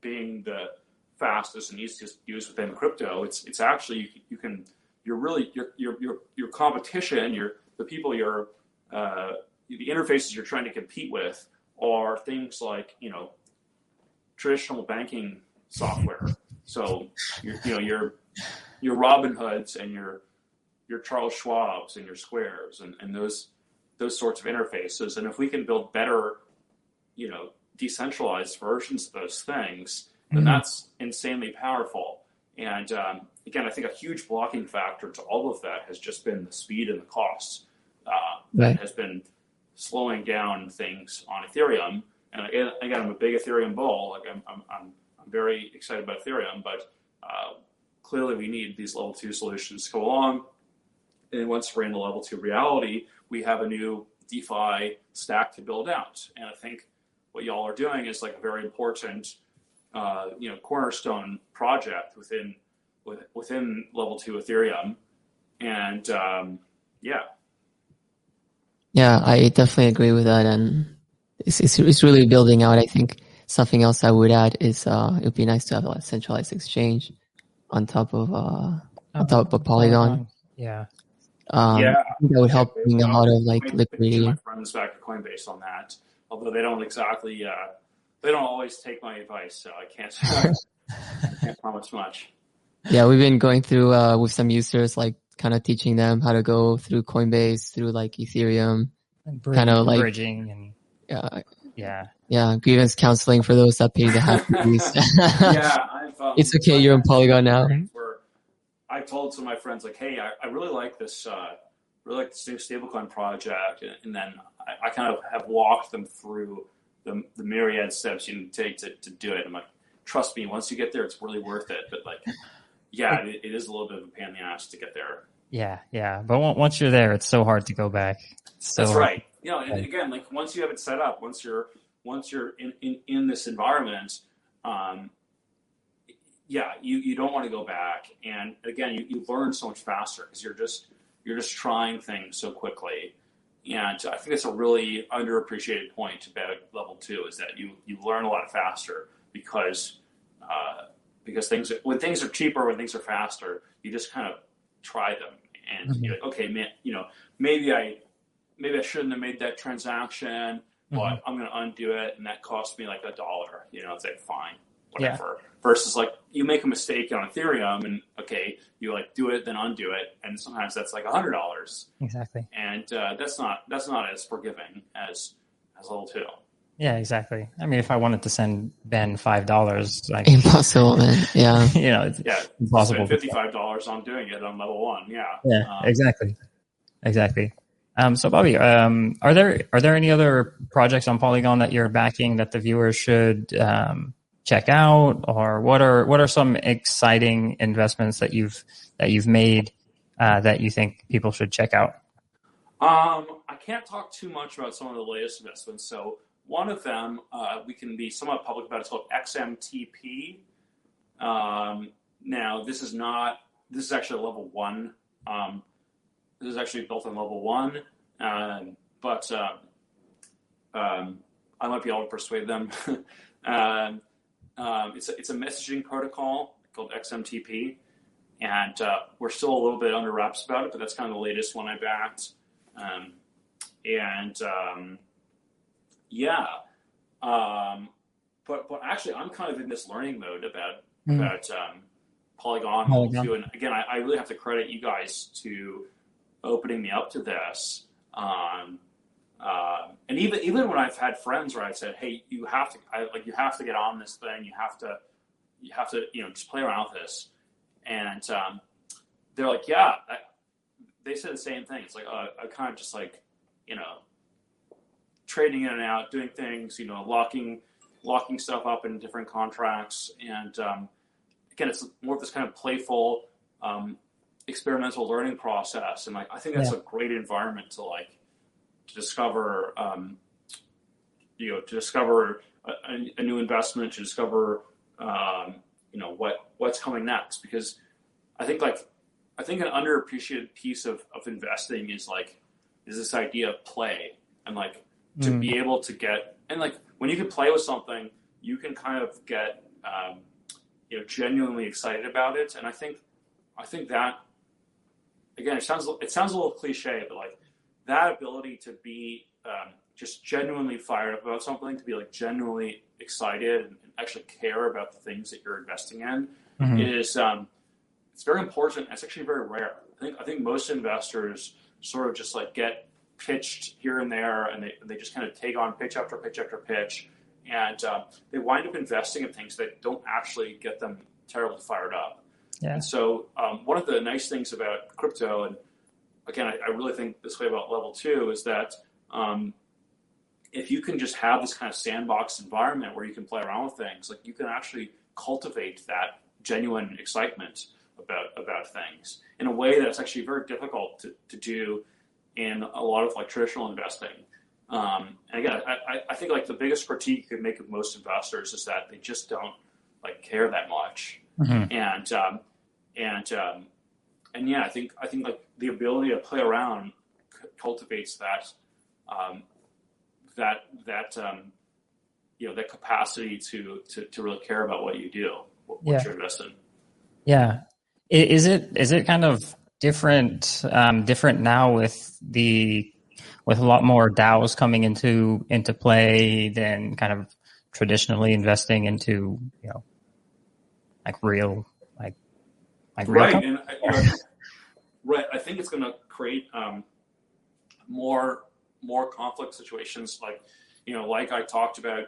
being the fastest and easiest to use within crypto. It's, it's actually, you can, you're really, your, your, your, your competition, your, the people you're, uh, the interfaces you're trying to compete with, are things like, you know, traditional banking software. So, you're, you know, your your Robin Hoods and your your Charles Schwabs and your Squares and, and those those sorts of interfaces. And if we can build better, you know, decentralized versions of those things, then mm-hmm. that's insanely powerful. And um, again, I think a huge blocking factor to all of that has just been the speed and the costs uh, right. that has been slowing down things on Ethereum. And again, again I'm a big Ethereum bull. Like I'm, I'm, I'm, I'm very excited about Ethereum, but uh, clearly we need these level two solutions to go along. And once we're in the level two reality, we have a new DeFi stack to build out. And I think what y'all are doing is like a very important, uh, you know, cornerstone project within, within level two Ethereum. And um, yeah. Yeah, I definitely agree with that, and it's, it's it's really building out. I think something else I would add is uh, it would be nice to have a centralized exchange on top of uh, on oh, top of Polygon. Yeah, um, yeah, I think that would help bring a lot of like liquidity. My friends back at Coinbase on that, although they don't exactly uh, they don't always take my advice, so I can't I can't promise much. Yeah, we've been going through uh, with some users like. Kind of teaching them how to go through Coinbase, through like Ethereum, and bridging, kind of like bridging and yeah, yeah, Yeah, grievance counseling for those that pay the half fees. Yeah, I've, um, it's okay. You're on Polygon now. Where I told some of my friends, like, hey, I, I really like this, uh, really like this new stablecoin project, and, and then I, I kind of have walked them through the, the myriad steps you need to take to, to do it. I'm like, trust me, once you get there, it's really worth it. But like, yeah, it, it is a little bit of a pain in the ass to get there. Yeah, yeah, but once you're there, it's so hard to go back. So that's right. You know, and again, like once you have it set up, once you're once you're in, in, in this environment, um, yeah, you, you don't want to go back. And again, you, you learn so much faster because you're just you're just trying things so quickly. And I think that's a really underappreciated point about level two is that you, you learn a lot faster because uh, because things when things are cheaper, when things are faster, you just kind of try them and mm-hmm. you're like, okay, man, you know, maybe I maybe I shouldn't have made that transaction. But I'm going to undo it, and that cost me like a dollar. You know, it's like fine, whatever. Yeah. Versus like you make a mistake on Ethereum, and okay, you like do it, then undo it, and sometimes that's like a hundred dollars. Exactly. And uh, that's not that's not as forgiving as as level two. Yeah, exactly. I mean, if I wanted to send Ben five dollars, like impossible, man. Yeah, you know, it's yeah, impossible. Fifty-five dollars on doing it on level one. Yeah. Yeah. Um, exactly. Exactly. Um, so Bobby, um, are there are there any other projects on Polygon that you're backing that the viewers should um, check out, or what are what are some exciting investments that you've that you've made uh, that you think people should check out? Um, I can't talk too much about some of the latest investments. So one of them uh, we can be somewhat public about. It's called X M T P. Um, now this is not this is actually a level one. Um, This is actually built on level one, um, but um, um, I might be able to persuade them. um, um, it's, a, it's a messaging protocol called X M T P, and uh, we're still a little bit under wraps about it, but that's kind of the latest one I backed. Um, and um, yeah, um, but but actually, I'm kind of in this learning mode about mm. about um, Polygon, Polygon. And again, I, I really have to credit you guys to opening me up to this, um, uh, and even even when I've had friends where I've said, "Hey, you have to I, like you have to get on this thing. You have to you have to you know just play around with this," and um, they're like, "Yeah," I, they said the same thing. It's like uh, I kind of just like you know trading in and out, doing things, you know, locking locking stuff up in different contracts, and um, again, it's more of this kind of playful. Um, experimental learning process. And like, I think that's yeah. a great environment to like, to discover, um, you know, to discover a, a new investment, to discover, um, you know, what, what's coming next. Because I think like, I think an underappreciated piece of, of investing is like, is this idea of play and like to mm. be able to get, and like when you can play with something, you can kind of get, um, you know, genuinely excited about it. And I think, I think that, again, it sounds it sounds a little cliche, but like that ability to be um, just genuinely fired up about something, to be like genuinely excited and actually care about the things that you're investing in, mm-hmm. is um, it's very important. It's actually very rare. I think I think most investors sort of just like get pitched here and there, and they they just kind of take on pitch after pitch after pitch, and uh, they wind up investing in things that don't actually get them terribly fired up. Yeah. And so um, one of the nice things about crypto, and again, I, I really think this way about level two, is that um, if you can just have this kind of sandbox environment where you can play around with things, like you can actually cultivate that genuine excitement about about things in a way that's actually very difficult to, to do in a lot of like traditional investing. Um, and again, I, I think like the biggest critique you could make of most investors is that they just don't like care that much. Mm-hmm. And, um, and, um, and yeah, I think, I think like the ability to play around c- cultivates that, um, that, that, um, you know, that capacity to, to, to really care about what you do, what, yeah. what you're invested in. Yeah. Is it, is it kind of different, um, different now with the, with a lot more DAOs coming into, into play than kind of traditionally investing into, you know, like real, like, like real right. And I, you know, right. I think it's going to create um, more, more conflict situations. Like, you know, like I talked about,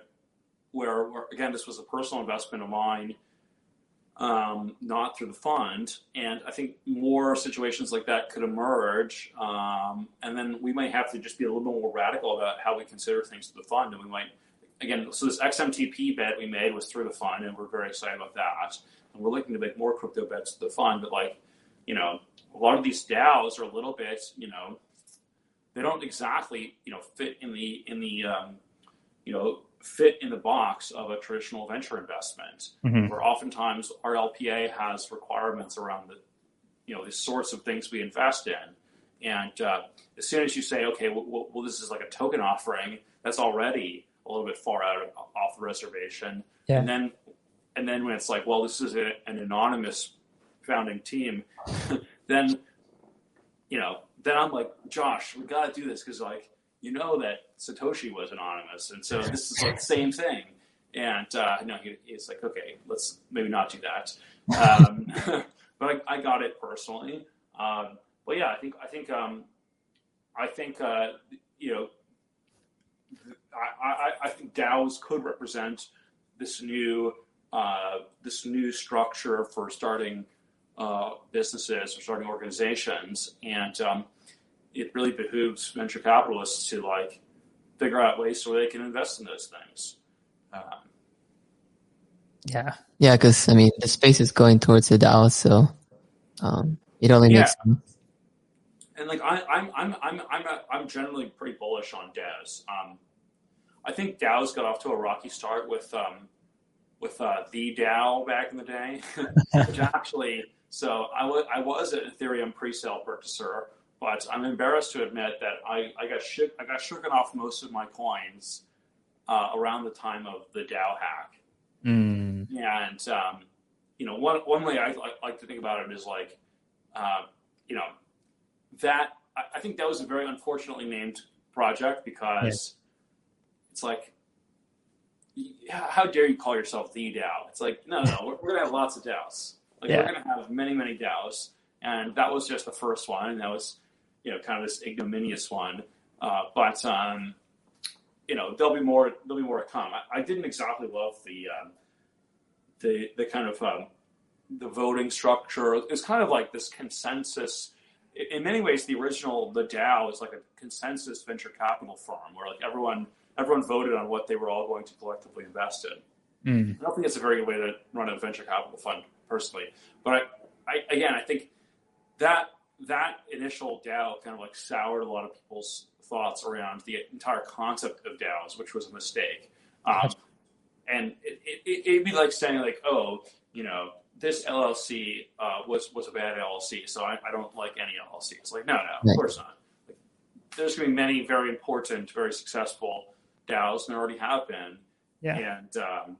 where, where again, this was a personal investment of mine, um, not through the fund. And I think more situations like that could emerge. Um, and then we might have to just be a little bit more radical about how we consider things through the fund. And we might, again, so this X M T P bet we made was through the fund, and we're very excited about that. And we're looking to make more crypto bets to the fund, but like, you know, a lot of these DAOs are a little bit, you know, they don't exactly, you know, fit in the, in the, um, you know, fit in the box of a traditional venture investment, mm-hmm. where oftentimes our L P A has requirements around the, you know, the sorts of things we invest in. And uh, as soon as you say, okay, well, well, this is like a token offering, that's already a little bit far out of, off the reservation. Yeah. And then, and then when it's like, well, this is a, an anonymous founding team, then, you know, then I'm like, Josh, we got to do this. Cause like, you know, that Satoshi was anonymous. And so this is like the same thing. And, uh, no, he, he's like, okay, let's maybe not do that. Um, but I, I got it personally. Um, but yeah, I think, I think, um, I think, uh, you know, I, I, I think DAOs could represent this new, uh, this new structure for starting, uh, businesses or starting organizations. And, um, it really behooves venture capitalists to like figure out ways so they can invest in those things. Um, yeah. Yeah. Cause I mean, the space is going towards the DAO. So, um, it only yeah. makes sense. And like, I, I'm, I'm, I'm, I'm, a, I'm generally pretty bullish on DAOs. Um, I think DAOs got off to a rocky start with, um, with uh, the DAO back in the day, which actually, so I, w- I was an Ethereum pre-sale purchaser, but I'm embarrassed to admit that I, I got shook I got shooken off most of my coins uh, around the time of the DAO hack. Mm. And um, you know, one one way I like, like to think about it is like, uh, you know, that I, I think that was a very unfortunately named project because yes. it's like, how dare you call yourself the DAO? It's like, no, no, we're, we're going to have lots of DAOs. Like yeah. we're going to have many, many DAOs. And that was just the first one. And that was, you know, kind of this ignominious one. Uh, but, um, you know, there'll be more, there'll be more to come. I, I didn't exactly love the, um, the, the kind of, um, the voting structure. It's kind of like this consensus. In many ways, the original, the DAO is like a consensus venture capital firm where like everyone, Everyone voted on what they were all going to collectively invest in. Mm. I don't think it's a very good way to run a venture capital fund, personally. But I, I, again, I think that that initial DAO kind of like soured a lot of people's thoughts around the entire concept of DAOs, which was a mistake. Um, and it, it, it'd be like saying like, oh, you know, this L L C uh, was was a bad L L C, so I, I don't like any L L C. It's like, no, no, of right. course not. Like, there's going to be many very important, very successful DAOs, and already have been. Yeah. And um,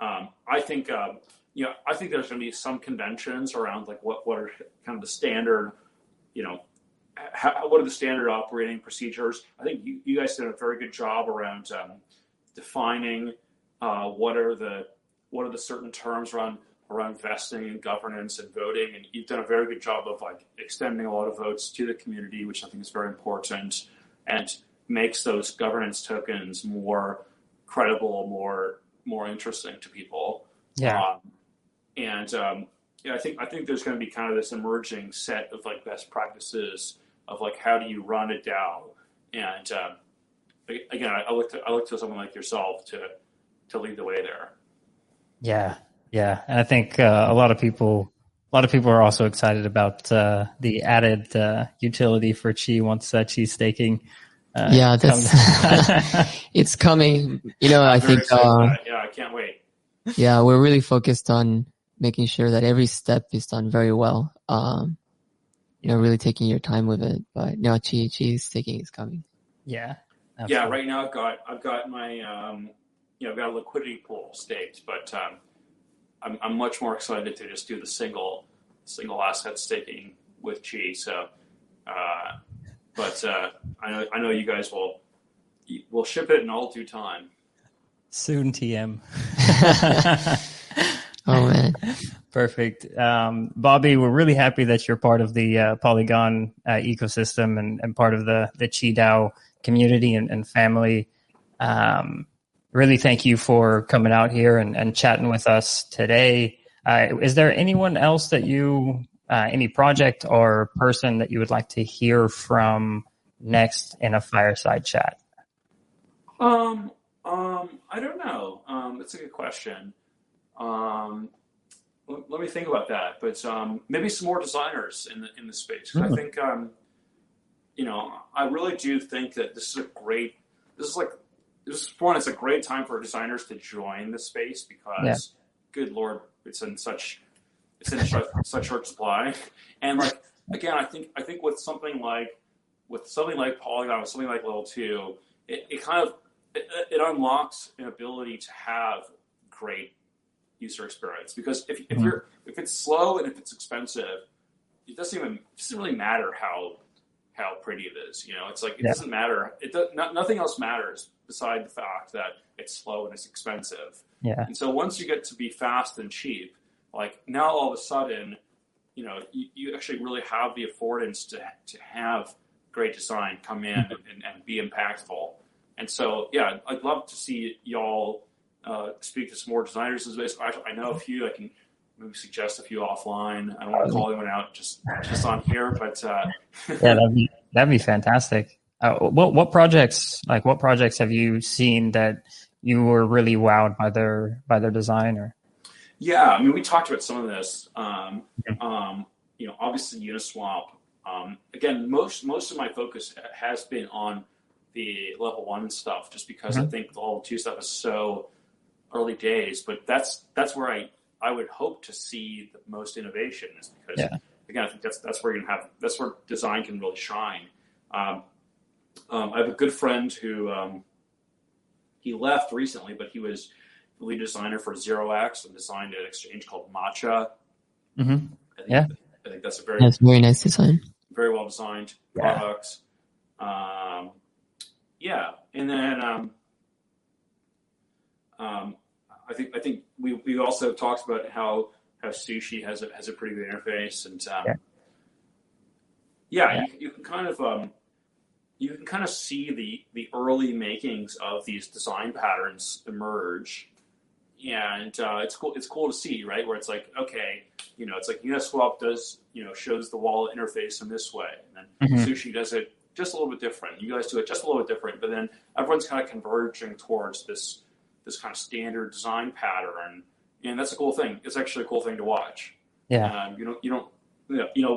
um, I think, uh, you know, I think there's going to be some conventions around like what, what are kind of the standard, you know, how, what are the standard operating procedures? I think you, you guys did a very good job around um, defining uh, what are the what are the certain terms around around vesting and governance and voting, and you've done a very good job of like extending a lot of votes to the community, which I think is very important. And makes those governance tokens more credible, more more interesting to people. Yeah, um, and um, yeah, I think I think there's going to be kind of this emerging set of like best practices of like how do you run a DAO. And um, again, I, I look to I look to someone like yourself to to lead the way there. Yeah, yeah, and I think uh, a lot of people a lot of people are also excited about uh, the added uh, utility for Qi once uh, Qi staking. Uh, yeah, that's it's coming. You know, I think. Uh, yeah, I can't wait. Yeah, we're really focused on making sure that every step is done very well. Um, you know, really taking your time with it. But no, Qi Qi's taking is coming. Yeah. Absolutely. Yeah. Right now, I've got I've got my um, you know, I've got a liquidity pool staked, but um, I'm I'm much more excited to just do the single single asset staking with Qi. So. Uh, But uh, I know I know you guys will will ship it in all due time. Soon, T M. Oh man, perfect, um, Bobby. We're really happy that you're part of the uh, Polygon uh, ecosystem and, and part of the the QiDao community and, and family. Um, really, thank you for coming out here and, and chatting with us today. Uh, is there anyone else that you, uh, any project or person that you would like to hear from next in a fireside chat? Um, um, I don't know. Um, that's a good question. Um, l- let me think about that. But um, maybe some more designers in the in the space. Mm. I think, um, you know, I really do think that this is a great. This is like this is one. It's a great time for designers to join the space because, yeah. good lord. It's in such, it's in such, such short supply, and like again, I think I think with something like, with something like Polygon, with something like Level Two, it, it kind of it, it unlocks an ability to have great user experience. Because if if you're if it's slow and if it's expensive, it doesn't even it doesn't really matter how how pretty it is. You know, it's like it yeah. doesn't matter. It does, not, nothing else matters beside the fact that it's slow and it's expensive. Yeah. And so once you get to be fast and cheap, like now all of a sudden, you know, you, you actually really have the affordance to to have great design come in and, and be impactful. And so, yeah, I'd love to see y'all uh, speak to some more designers. I, I know a few. I can maybe suggest a few offline. I don't want to call anyone out just just on here, but uh, yeah, that'd be that'd be fantastic. Uh, what what projects like what projects have you seen that you were really wowed by their by their design? Or yeah, I mean, we talked about some of this. Um, yeah. um, you know, obviously Uniswap. Um, again, most most of my focus has been on the level one stuff, just because mm-hmm. I think the level two stuff is so early days. But that's that's where I, I would hope to see the most innovation, is because yeah. again, I think that's that's where you can have that's where design can really shine. Um, um, I have a good friend who. Um, He left recently, but he was the lead designer for zero x and designed an exchange called Matcha. Mm-hmm. I think, yeah, I think that's a very that's very nice design, very well designed yeah. products. Um, yeah, and then um, um, I think I think we, we also talked about how, how Sushi has a has a pretty good interface, and um, yeah, yeah, yeah. You, you can kind of. Um, You can kind of see the, the early makings of these design patterns emerge, and uh, it's cool. It's cool to see, right? Where it's like, okay, you know, it's like Uniswap does, you know, shows the wallet interface in this way, and then mm-hmm. Sushi does it just a little bit different. You guys do it just a little bit different, but then everyone's kind of converging towards this this kind of standard design pattern, and that's a cool thing. It's actually a cool thing to watch. Yeah, um, you don't you don't you know, you know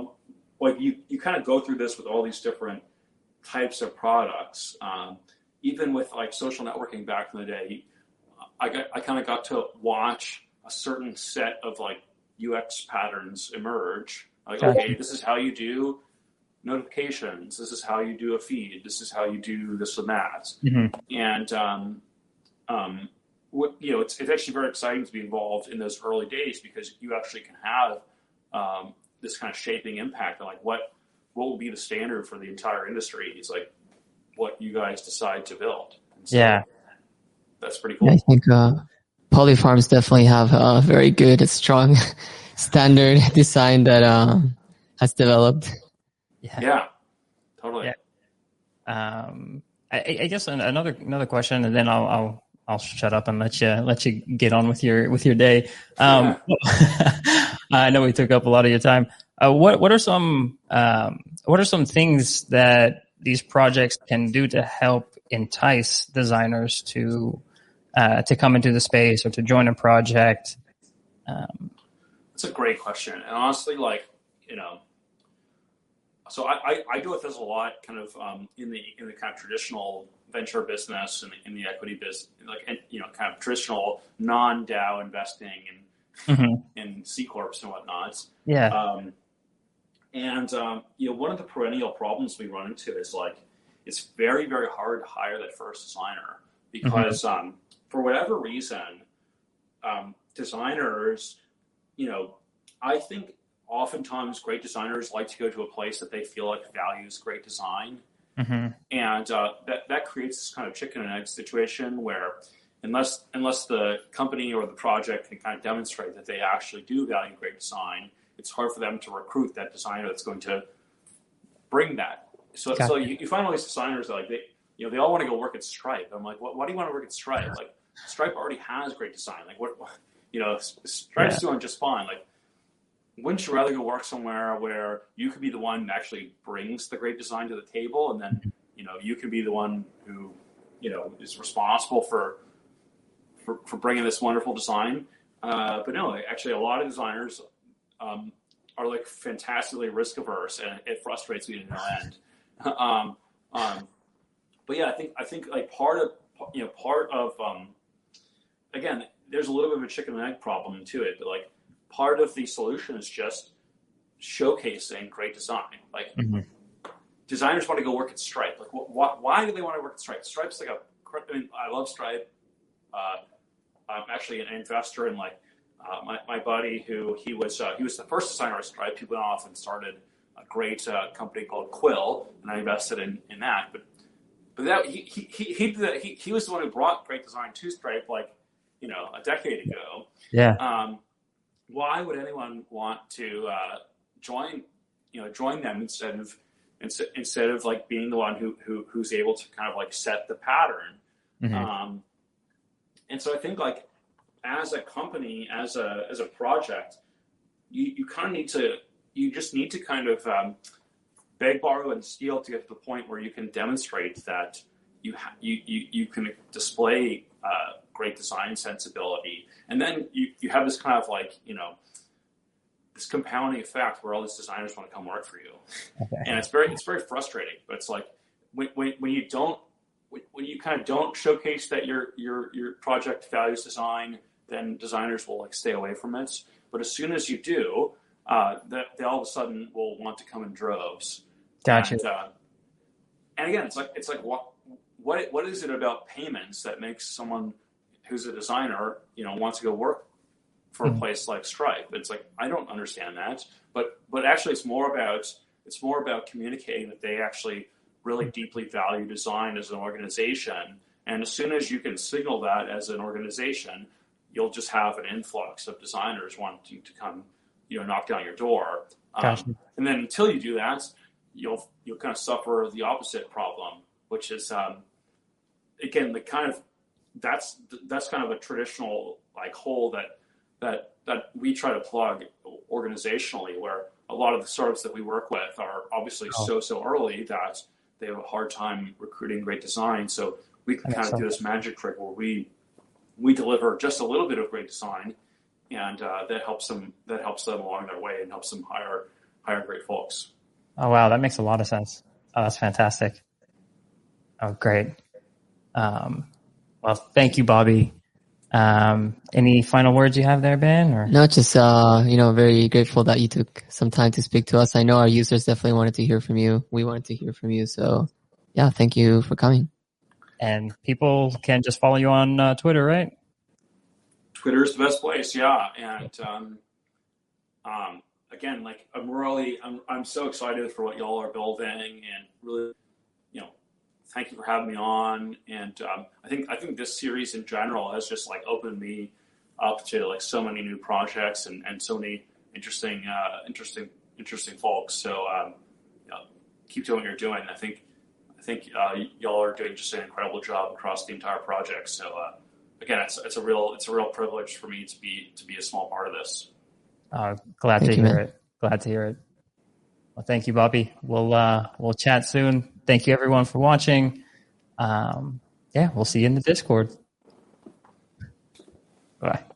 like you you kind of go through this with all these different types of products, um, even with like social networking back in the day, I got I kind of got to watch a certain set of like U X patterns emerge. Like, okay, this is how you do notifications. This is how you do a feed. This is how you do this and that. Mm-hmm. And um, um, what, you know, it's it's actually very exciting to be involved in those early days, because you actually can have um, this kind of shaping impact on like what. what will be the standard for the entire industry? It's like what you guys decide to build. And so yeah. That's pretty cool. I think uh, polyfarms definitely have a very good, strong standard design that um, has developed. Yeah, yeah totally. Yeah. Um, I, I guess another another question, and then I'll I'll I'll shut up and let you let you get on with your with your day. Um, yeah. I know we took up a lot of your time. Uh, what what are some um, what are some things that these projects can do to help entice designers to uh, to come into the space or to join a project? Um, That's a great question, and honestly, like you know, so I, I, I deal with this a lot, kind of um, in the in the kind of traditional venture business and in, in the equity business, like and, you know, kind of traditional non-DAO investing and mm-hmm. and C corps and whatnot. Yeah. Um, And, um, you know, one of the perennial problems we run into is like, it's very, very hard to hire that first designer because, mm-hmm. um, for whatever reason, um, designers, you know, I think oftentimes great designers like to go to a place that they feel like values great design. Mm-hmm. And, uh, that, that creates this kind of chicken and egg situation where unless, unless the company or the project can kind of demonstrate that they actually do value great design, it's hard for them to recruit that designer that's going to bring that. So, gotcha. so you, you find all these designers that like they, you know, they all want to go work at Stripe. I'm like, well, why do you want to work at Stripe? Like, Stripe already has great design. Like, what, what you know, Stripe's yeah. doing just fine. Like, wouldn't you rather go work somewhere where you could be the one that actually brings the great design to the table, and then, you know, you can be the one who, you know, is responsible for for, for bringing this wonderful design? Uh, but no, actually, a lot of designers um, are like fantastically risk averse, and it frustrates me to no end. um, um, but yeah, I think I think like part of you know part of um, again, there's a little bit of a chicken and egg problem to it, but like. Part of the solution is just showcasing great design. Like mm-hmm. designers want to go work at Stripe. Like, wh- wh- why do they want to work at Stripe? Stripe's like a. I mean, I love Stripe. Uh, I'm actually an investor in like uh, my my buddy who he was uh, he was the first designer at Stripe. He went off and started a great uh, company called Quill, and I invested in, in that. But but that he he he he, did that, he he was the one who brought great design to Stripe, like you know a decade ago. Yeah. Um, Why would anyone want to uh, join, you know, join them instead of instead of like being the one who, who who's able to kind of like set the pattern? Mm-hmm. Um, and so I think like as a company, as a as a project, you, you kind of need to you just need to kind of um, beg, borrow, and steal to get to the point where you can demonstrate that you ha- you, you you can display. Uh, great design sensibility. And then you, you have this kind of like, you know, this compounding effect where all these designers want to come work for you. Okay. And it's very, it's very frustrating, but it's like when, when, when you don't, when, when you kind of don't showcase that your, your, your project values design, then designers will like stay away from it. But as soon as you do, uh, that they all of a sudden will want to come in droves. Gotcha. And, uh, and again, it's like, it's like, what, what, what is it about payments that makes someone who's a designer, you know, wants to go work for a place like Stripe? It's like, I don't understand that, but, but actually it's more about, it's more about communicating that they actually really deeply value design as an organization. And as soon as you can signal that as an organization, you'll just have an influx of designers wanting to come, you know, knock down your door. Gotcha. Um, and then until you do that, you'll, you'll kind of suffer the opposite problem, which is, um, again, the kind of, that's that's kind of a traditional like hole that that that we try to plug organizationally, where a lot of the startups that we work with are obviously oh. so so early that they have a hard time recruiting great design. So we can kind of sense. do this magic trick where we we deliver just a little bit of great design, and uh, that helps them that helps them along their way and helps them hire hire great folks. Oh wow, that makes a lot of sense. Oh, that's fantastic. Oh great. Um, Well, thank you, Bobby. Um, any final words you have there, Ben? Or? No, just, uh, you know, very grateful that you took some time to speak to us. I know our users definitely wanted to hear from you. We wanted to hear from you. So, yeah, thank you for coming. And people can just follow you on uh, Twitter, right? Twitter is the best place, yeah. And, um, um, again, like, I'm really, I'm, I'm so excited for what y'all are building and really, you know, thank you for having me on. And um, I think I think this series in general has just like opened me up to like so many new projects and, and so many interesting, uh, interesting, interesting folks. So um, you know, keep doing what you're doing. I think I think uh, y- y'all are doing just an incredible job across the entire project. So uh, again, it's it's a real it's a real privilege for me to be to be a small part of this. Uh, glad thank to you, hear man. it. Glad to hear it. Well, thank you, Bobby. We'll uh, we'll chat soon. Thank you, everyone, for watching. Um, yeah, we'll see you in the Discord. Bye.